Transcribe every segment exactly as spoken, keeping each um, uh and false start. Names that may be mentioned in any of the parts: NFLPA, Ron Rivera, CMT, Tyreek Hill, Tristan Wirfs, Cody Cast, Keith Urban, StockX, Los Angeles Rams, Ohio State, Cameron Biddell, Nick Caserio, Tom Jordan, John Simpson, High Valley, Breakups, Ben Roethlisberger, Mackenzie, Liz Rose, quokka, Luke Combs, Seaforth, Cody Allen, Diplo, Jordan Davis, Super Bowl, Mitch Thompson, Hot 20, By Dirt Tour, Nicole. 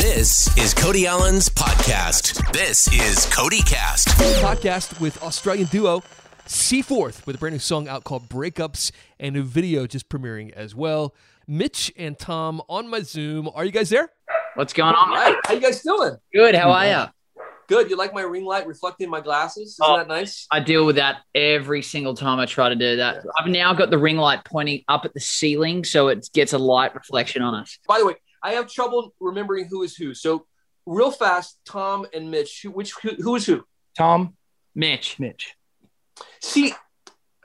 This is Cody Allen's podcast. This is Cody Cast. Podcast with Australian duo Seaforth with a brand new song out called Breakups and a video just premiering as well. Mitch and Tom on my Zoom. Are you guys there? What's going on? Right. How you guys doing? Good. How are you? Good. You like my ring light reflecting my glasses? Isn't oh, that nice? I deal with that every single time I try to do that. Yeah. I've now got the ring light pointing up at the ceiling, so it gets a light reflection on us. By the way, I have trouble remembering who is who. So real fast, Tom and Mitch, who, which, who, who is who? Tom. Mitch. Mitch. See,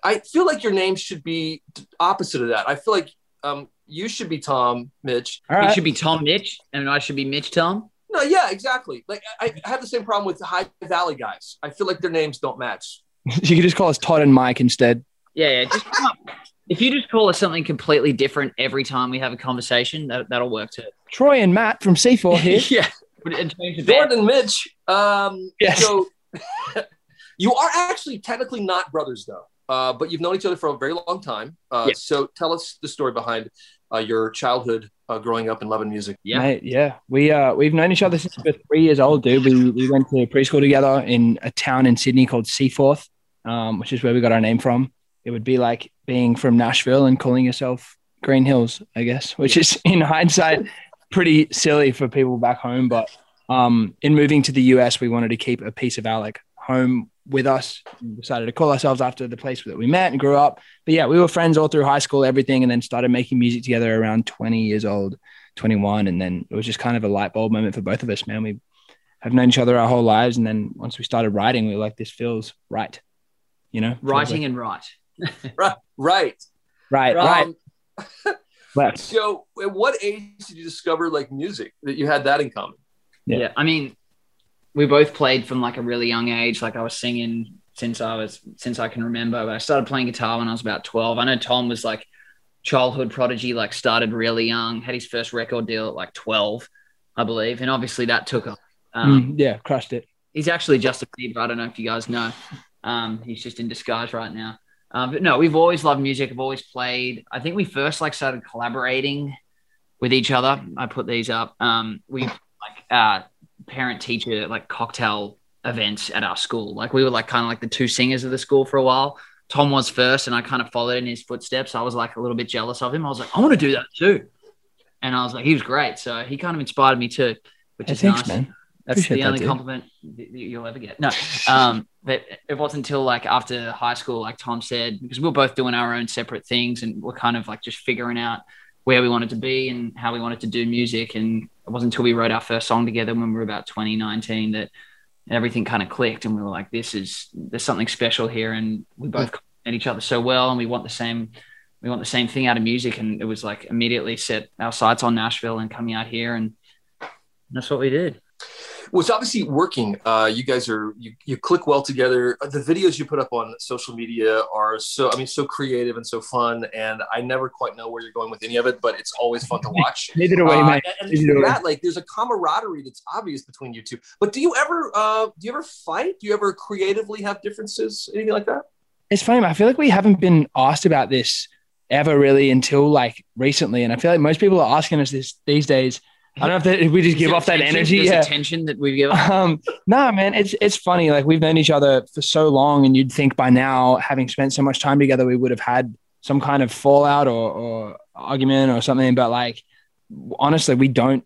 I feel like your name should be opposite of that. I feel like um, you should be Tom, Mitch. All right. You should be Tom, Mitch, and I should be Mitch, Tom. No, yeah, exactly. Like I, I have the same problem with the High Valley guys. I feel like their names don't match. You can just call us Todd and Mike instead. Yeah, yeah. Just, if you just call us something completely different every time we have a conversation, that that'll work too. Troy and Matt from Seaforth here. Yeah, Jordan, Mitch. Um, yes. So you are actually technically not brothers though, uh, but you've known each other for a very long time. Uh, yes. So tell us the story behind uh, your childhood. Uh, growing up and loving music. Yeah. Mate, yeah. We, uh, we've known each other since we were three years old, dude. We we went to preschool together in a town in Sydney called Seaforth, um, which is where we got our name from. It would be like being from Nashville and calling yourself Green Hills, I guess, which is in hindsight pretty silly for people back home. But um, in moving to the U S, we wanted to keep a piece of our like home with us. We decided to call ourselves after the place that we met and grew up. But yeah, we were friends all through high school, everything, and then started making music together around twenty years old, twenty-one. And then it was just kind of a light bulb moment for both of us, man. We have known each other our whole lives. And then once we started writing, we were like, this feels right. You know? Writing like, and right. right. Right. Right. Um, right. Left. So at what age did you discover like music that you had that in common? Yeah. yeah I mean, we both played from like a really young age. Like I was singing since I was, since I can remember, but I started playing guitar when I was about twelve. I know Tom was like childhood prodigy, like started really young, had his first record deal at like twelve, I believe. And obviously that took off. Um, mm, yeah. Crushed it. He's actually Justin Bieber. I don't know if you guys know. Um, he's just in disguise right now. Um, but no, we've always loved music. I've always played. I think we first like started collaborating with each other. I put these up. Um, we like, uh, parent teacher like cocktail events at our school. Like we were like kind of like the two singers of the school for a while. Tom was first and I kind of followed in his footsteps. I was like a little bit jealous of him. I was like, I want to do that too. And I was like, he was great. So he kind of inspired me too, which hey, is thanks, nice. Man. That's Appreciate the only that, compliment that you'll ever get. No. Um, but it wasn't until like after high school, like Tom said, because we were both doing our own separate things and we're kind of like just figuring out where we wanted to be and how we wanted to do music. And it wasn't until we wrote our first song together when we were about twenty, nineteen that everything kind of clicked and we were like, this is, there's something special here. And we both met each other so well and we want the same, we want the same thing out of music. And it was like immediately set our sights on Nashville and coming out here. And that's what we did. Well, it's obviously working. Uh, you guys are, you, you click well together. The videos you put up on social media are so, I mean, so creative and so fun. And I never quite know where you're going with any of it, but it's always fun to watch. Neither do I, mate. And that, like, there's a camaraderie that's obvious between you two. But do you ever, uh, do you ever fight? Do you ever creatively have differences? Anything like that? It's funny. I feel like we haven't been asked about this ever really until like recently. And I feel like most people are asking us this these days. I don't know if, that, if we just give off that energy. Yeah. Attention that we give off. Um, no, nah, man, it's it's funny. Like we've known each other for so long and you'd think by now, having spent so much time together, we would have had some kind of fallout or, or argument or something. But like, honestly, we don't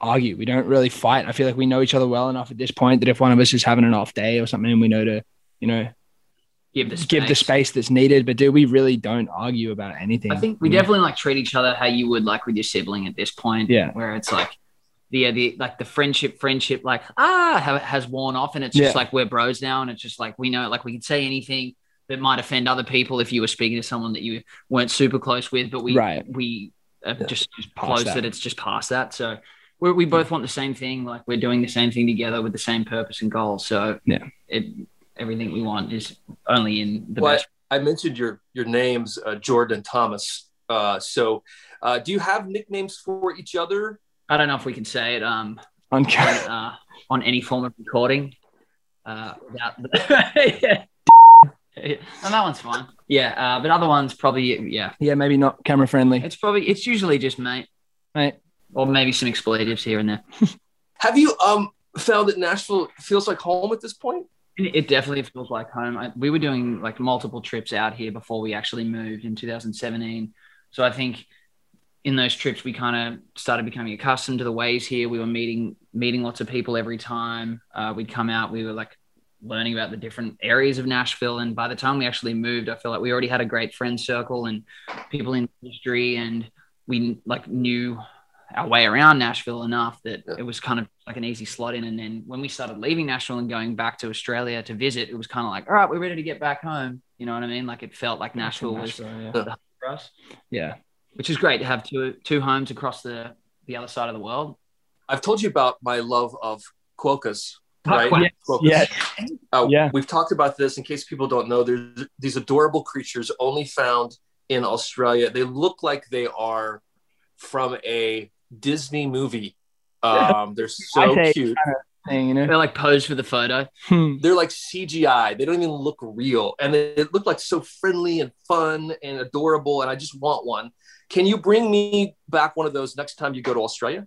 argue. We don't really fight. I feel like we know each other well enough at this point that if one of us is having an off day or something, we know to, you know, Give the, give the space that's needed. But dude, we really don't argue about anything. I think we yeah. definitely like treat each other how you would like with your sibling at this point. Yeah. Where it's like, yeah, the like the friendship, friendship, like, ah, have, has worn off. And it's just yeah. like, we're bros now. And it's just like, we know, like we can say anything that might offend other people if you were speaking to someone that you weren't super close with, but we, right. we are yeah. just, just close that. that it's just past that. So we're, we both yeah. want the same thing. Like we're doing the same thing together with the same purpose and goal. So yeah, it, everything we want is only in the well, best. I mentioned your your names, uh, Jordan and Thomas. Uh, so uh, do you have nicknames for each other? I don't know if we can say it um, okay. on, uh, on any form of recording. Uh, without the- yeah. yeah. And that one's fine. Yeah, uh, but other ones probably, yeah. Yeah, maybe not camera friendly. It's probably, it's usually just mate. Mate. or maybe some expletives here and there. Have you um found that Nashville feels like home at this point? It definitely feels like home. I, we were doing like multiple trips out here before we actually moved in two thousand seventeen. So I think in those trips, we kind of started becoming accustomed to the ways here. We were meeting, meeting lots of people every time uh, we'd come out. We were like learning about the different areas of Nashville. And by the time we actually moved, I feel like we already had a great friend circle and people in industry, and we like knew our way around Nashville enough that yeah. it was kind of like an easy slot in. And then when we started leaving Nashville and going back to Australia to visit, it was kind of like, all right, we're ready to get back home. You know what I mean? Like it felt like Nashville, Nashville was yeah. the home for us. Yeah. Which is great to have two, two homes across the, the other side of the world. I've told you about my love of quokkas, right? Yes. Quokkas. Yes. Uh, yeah. We've talked about this in case people don't know. There's these adorable creatures only found in Australia. They look like they are from a Disney movie. Um they're so cute, kind of thing, you know? They're like posed for the photo. They're like C G I. They don't even look real, and they, they look like so friendly and fun and adorable, and I just want one. Can you bring me back one of those next time you go to Australia?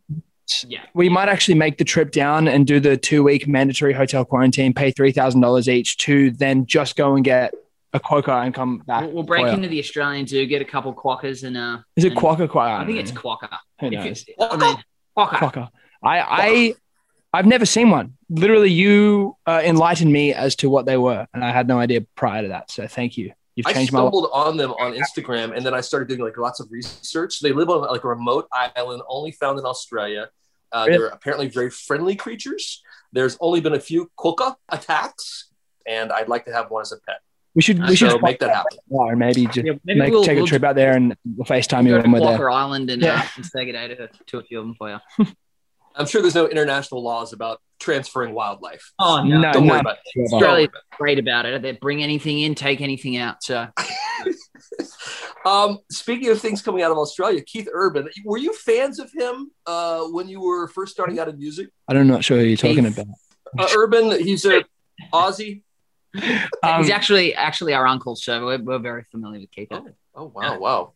Yeah, we might actually make the trip down and do the two-week mandatory hotel quarantine, pay three thousand dollars each to then just go and get a quokka and come back. We'll break into the Australian Zoo, get a couple quokkas, and uh, is it quokka quokka? I think it's quokka. Who knows? I mean, quokka. Quokka. I, I, I've never seen one. Literally, you uh, enlightened me as to what they were, and I had no idea prior to that. So thank you. You've changed my life. I stumbled on them on Instagram, and then I started doing like lots of research. They live on like a remote island, only found in Australia. Uh, really? They're apparently very friendly creatures. There's only been a few quokka attacks, and I'd like to have one as a pet. We should, we should make that happen. Or maybe just yeah, maybe make, we'll, take we'll, a trip out there and we'll FaceTime you when we're there. Walker Island and, yeah. uh, and say good day to, to a few of them for you. I'm sure there's no international laws about transferring wildlife. Oh, no. no Don't no, worry about it. Sure Australia's great about it. They bring anything in, take anything out. So. um, speaking of things coming out of Australia, Keith Urban, were you fans of him uh, when you were first starting out in music? I'm not sure who you're Keith, talking about. Uh, Urban, he's an Aussie. Um, he's actually actually our uncle, so we're, we're very familiar with Keith. Oh, oh wow, wow!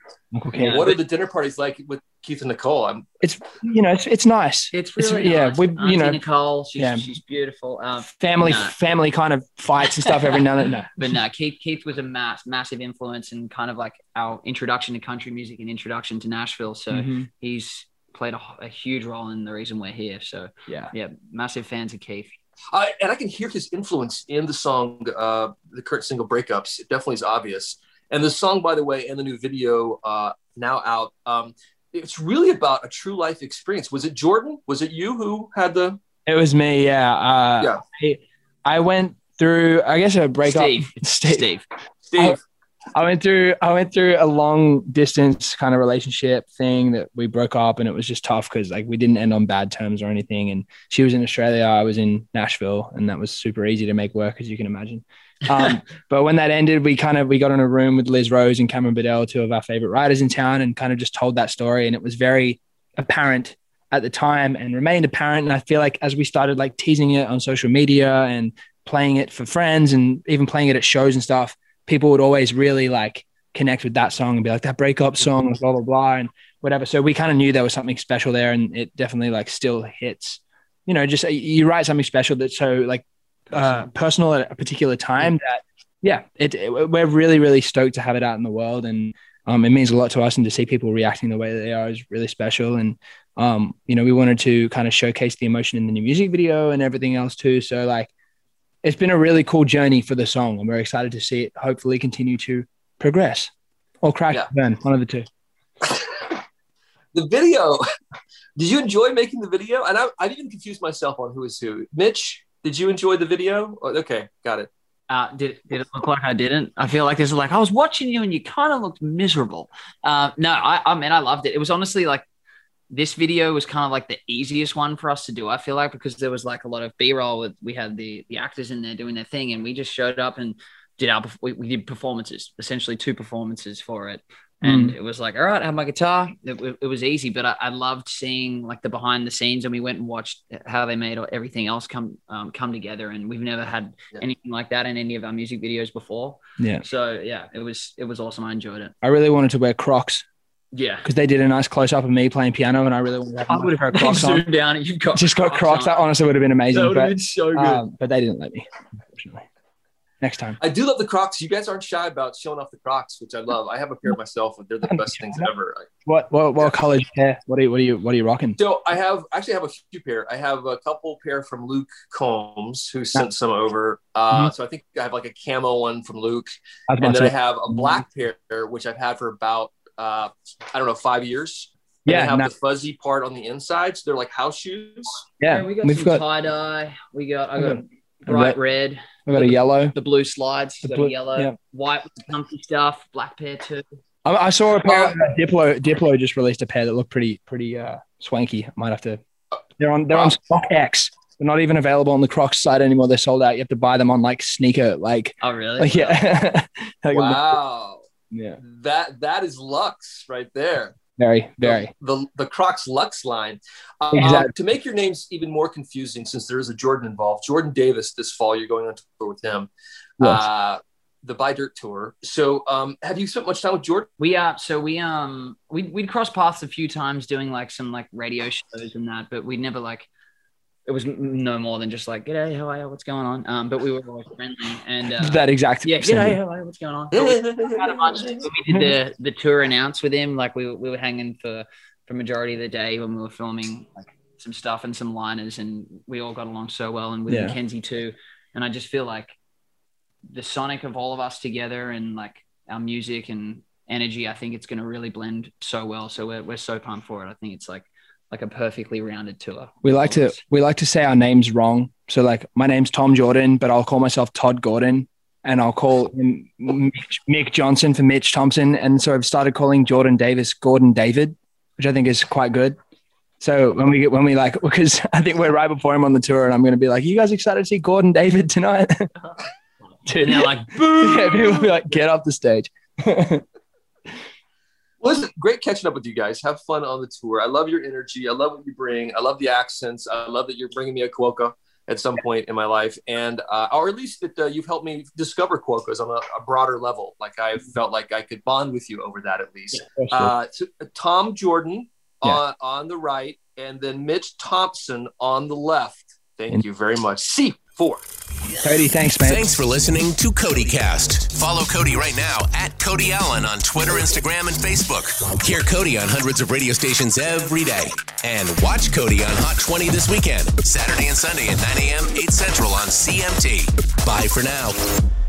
Yeah. What are the dinner parties like with Keith and Nicole? I'm, it's you know, it's it's nice. It's really it's, nice. yeah. We you know Nicole, she's yeah. she's beautiful. Um, family no. family kind of fights and stuff every now and then. But no, Keith Keith was a mass massive influence and in kind of like our introduction to country music and introduction to Nashville. So mm-hmm. he's played a, a huge role in the reason we're here. So yeah, yeah, massive fans of Keith. Uh, and I can hear his influence in the song, uh, the current single Breakups. It definitely is obvious. And the song, by the way, and the new video uh, now out, um, it's really about a true life experience. Was it Jordan? Was it you who had the... It was me, yeah. Uh, yeah. I, I went through, I guess a breakup. Steve. Steve. Steve. Steve. I, I went through, I went through a long distance kind of relationship thing that we broke up, and it was just tough because like we didn't end on bad terms or anything. And she was in Australia, I was in Nashville, and that was super easy to make work, as you can imagine. Um, but when that ended, we kind of, we got in a room with Liz Rose and Cameron Biddell, two of our favorite writers in town, and kind of just told that story. And it was very apparent at the time and remained apparent. And I feel like as we started like teasing it on social media and playing it for friends and even playing it at shows and stuff, people would always really like connect with that song and be like, that breakup song, blah, blah, blah, and whatever. So we kind of knew there was something special there, and it definitely like still hits, you know, just you write something special that's so like uh, personal at a particular time that, yeah, it, it, we're really, really stoked to have it out in the world. And um, it means a lot to us, and to see people reacting the way that they are is really special. And, um, you know, we wanted to kind of showcase the emotion in the new music video and everything else too. So like, it's been a really cool journey for the song, and we're excited to see it hopefully continue to progress or crash yeah. burn, one of the two. The video, did you enjoy making the video? And I, I didn't confuse myself on who is who. Mitch, did you enjoy the video? Oh, okay, got it. Uh, did, did it look like I didn't? I feel like this is like, I was watching you and you kind of looked miserable. Uh, no, I, I mean, I loved it. It was honestly like, this video was kind of like the easiest one for us to do, I feel like, because there was like a lot of B-roll. With, we had the the actors in there doing their thing, and we just showed up and did our we, we did performances, essentially two performances for it. And mm. it was like, all right, I have my guitar. It, it was easy, but I, I loved seeing like the behind the scenes, and we went and watched how they made everything else come um, come together. And we've never had yeah. anything like that in any of our music videos before. Yeah. So yeah, it was it was awesome. I enjoyed it. I really wanted to wear Crocs. Yeah, because they did a nice close up of me playing piano, and I really wanted to have I would have had Crocs on. Down and you've got just got Crocs. That honestly would have been amazing. That would have been so good. Um, but they didn't let me, unfortunately. Next time. I do love the Crocs. You guys aren't shy about showing off the Crocs, which I love. I have a pair myself, and they're the best things ever. What what what yeah. color do you have? What are you what are you what are you rocking? So I have actually I have a few pair. I have a couple pair from Luke Combs, who sent nice. some over. Uh, mm-hmm. So I think I have like a camo one from Luke, and then to. I have a black pair which I've had for about. Uh, I don't know, five years. And yeah, they have no. the fuzzy part on the inside, so they're like house shoes. Yeah, yeah we got We've some got, tie dye. We got I got, got bright red. I got a yellow. The blue slides. The blue, yellow, yeah. white with the comfy stuff. Black pair too. I, I saw a pair. Uh, Diplo Diplo just released a pair that looked pretty pretty uh, swanky. I might have to. They're on they're wow. on StockX. They're not even available on the Crocs site anymore. They're sold out. You have to buy them on like sneaker. Like oh really? Like, yeah. like, wow. Yeah, that that is Lux right there. Very, very. The the, the Crocs Lux line. Um, exactly. To make your names even more confusing, since there is a Jordan involved, Jordan Davis this fall, you're going on tour with him, yes. uh, the By Dirt Tour. So, um, have you spent much time with Jordan? We are. So we um we we'd crossed paths a few times doing like some like radio shows and that, but we never like. It was no more than just like, g'day, how are you? What's going on? Um, but we were always friendly. And, uh, that exact. Yeah, g'day, how are you? What's going on? So we, we did the, the tour announce with him. Like we were, we were hanging for the majority of the day when we were filming like some stuff and some liners, and we all got along so well, and with yeah. Mackenzie too. And I just feel like the sonic of all of us together and like our music and energy, I think it's going to really blend so well. So we're, we're so pumped for it. I think it's like, like a perfectly rounded tour. We like to we like to say our names wrong. So like my name's Tom Jordan, but I'll call myself Todd Gordon, and I'll call him Mitch, Mick Johnson for Mitch Thompson. And so I've started calling Jordan Davis Gordon David, which I think is quite good. So when we get when we like because I think we're right before him on the tour, and I'm going to be like, "You guys excited to see Gordon David tonight?" Dude, and they're like, "Boo!" Yeah, people will be like, "Get off the stage." Well, listen, great catching up with you guys. Have fun on the tour. I love your energy. I love what you bring. I love the accents. I love that you're bringing me a Cuoco at some point in my life. And, uh, or at least that uh, you've helped me discover Cuocos on a, a broader level. Like I felt like I could bond with you over that at least. Yeah, sure. uh, so, uh, Tom Jordan yeah. on, on the right, and then Mitch Thompson on the left. Thank and- you very much. See. Four. Cody, thanks, man. Thanks for listening to Cody Cast. Follow Cody right now at Cody Allen on Twitter, Instagram, and Facebook. Hear Cody on hundreds of radio stations every day. And watch Cody on Hot twenty this weekend, Saturday and Sunday at nine a.m., eight Central on C M T. Bye for now.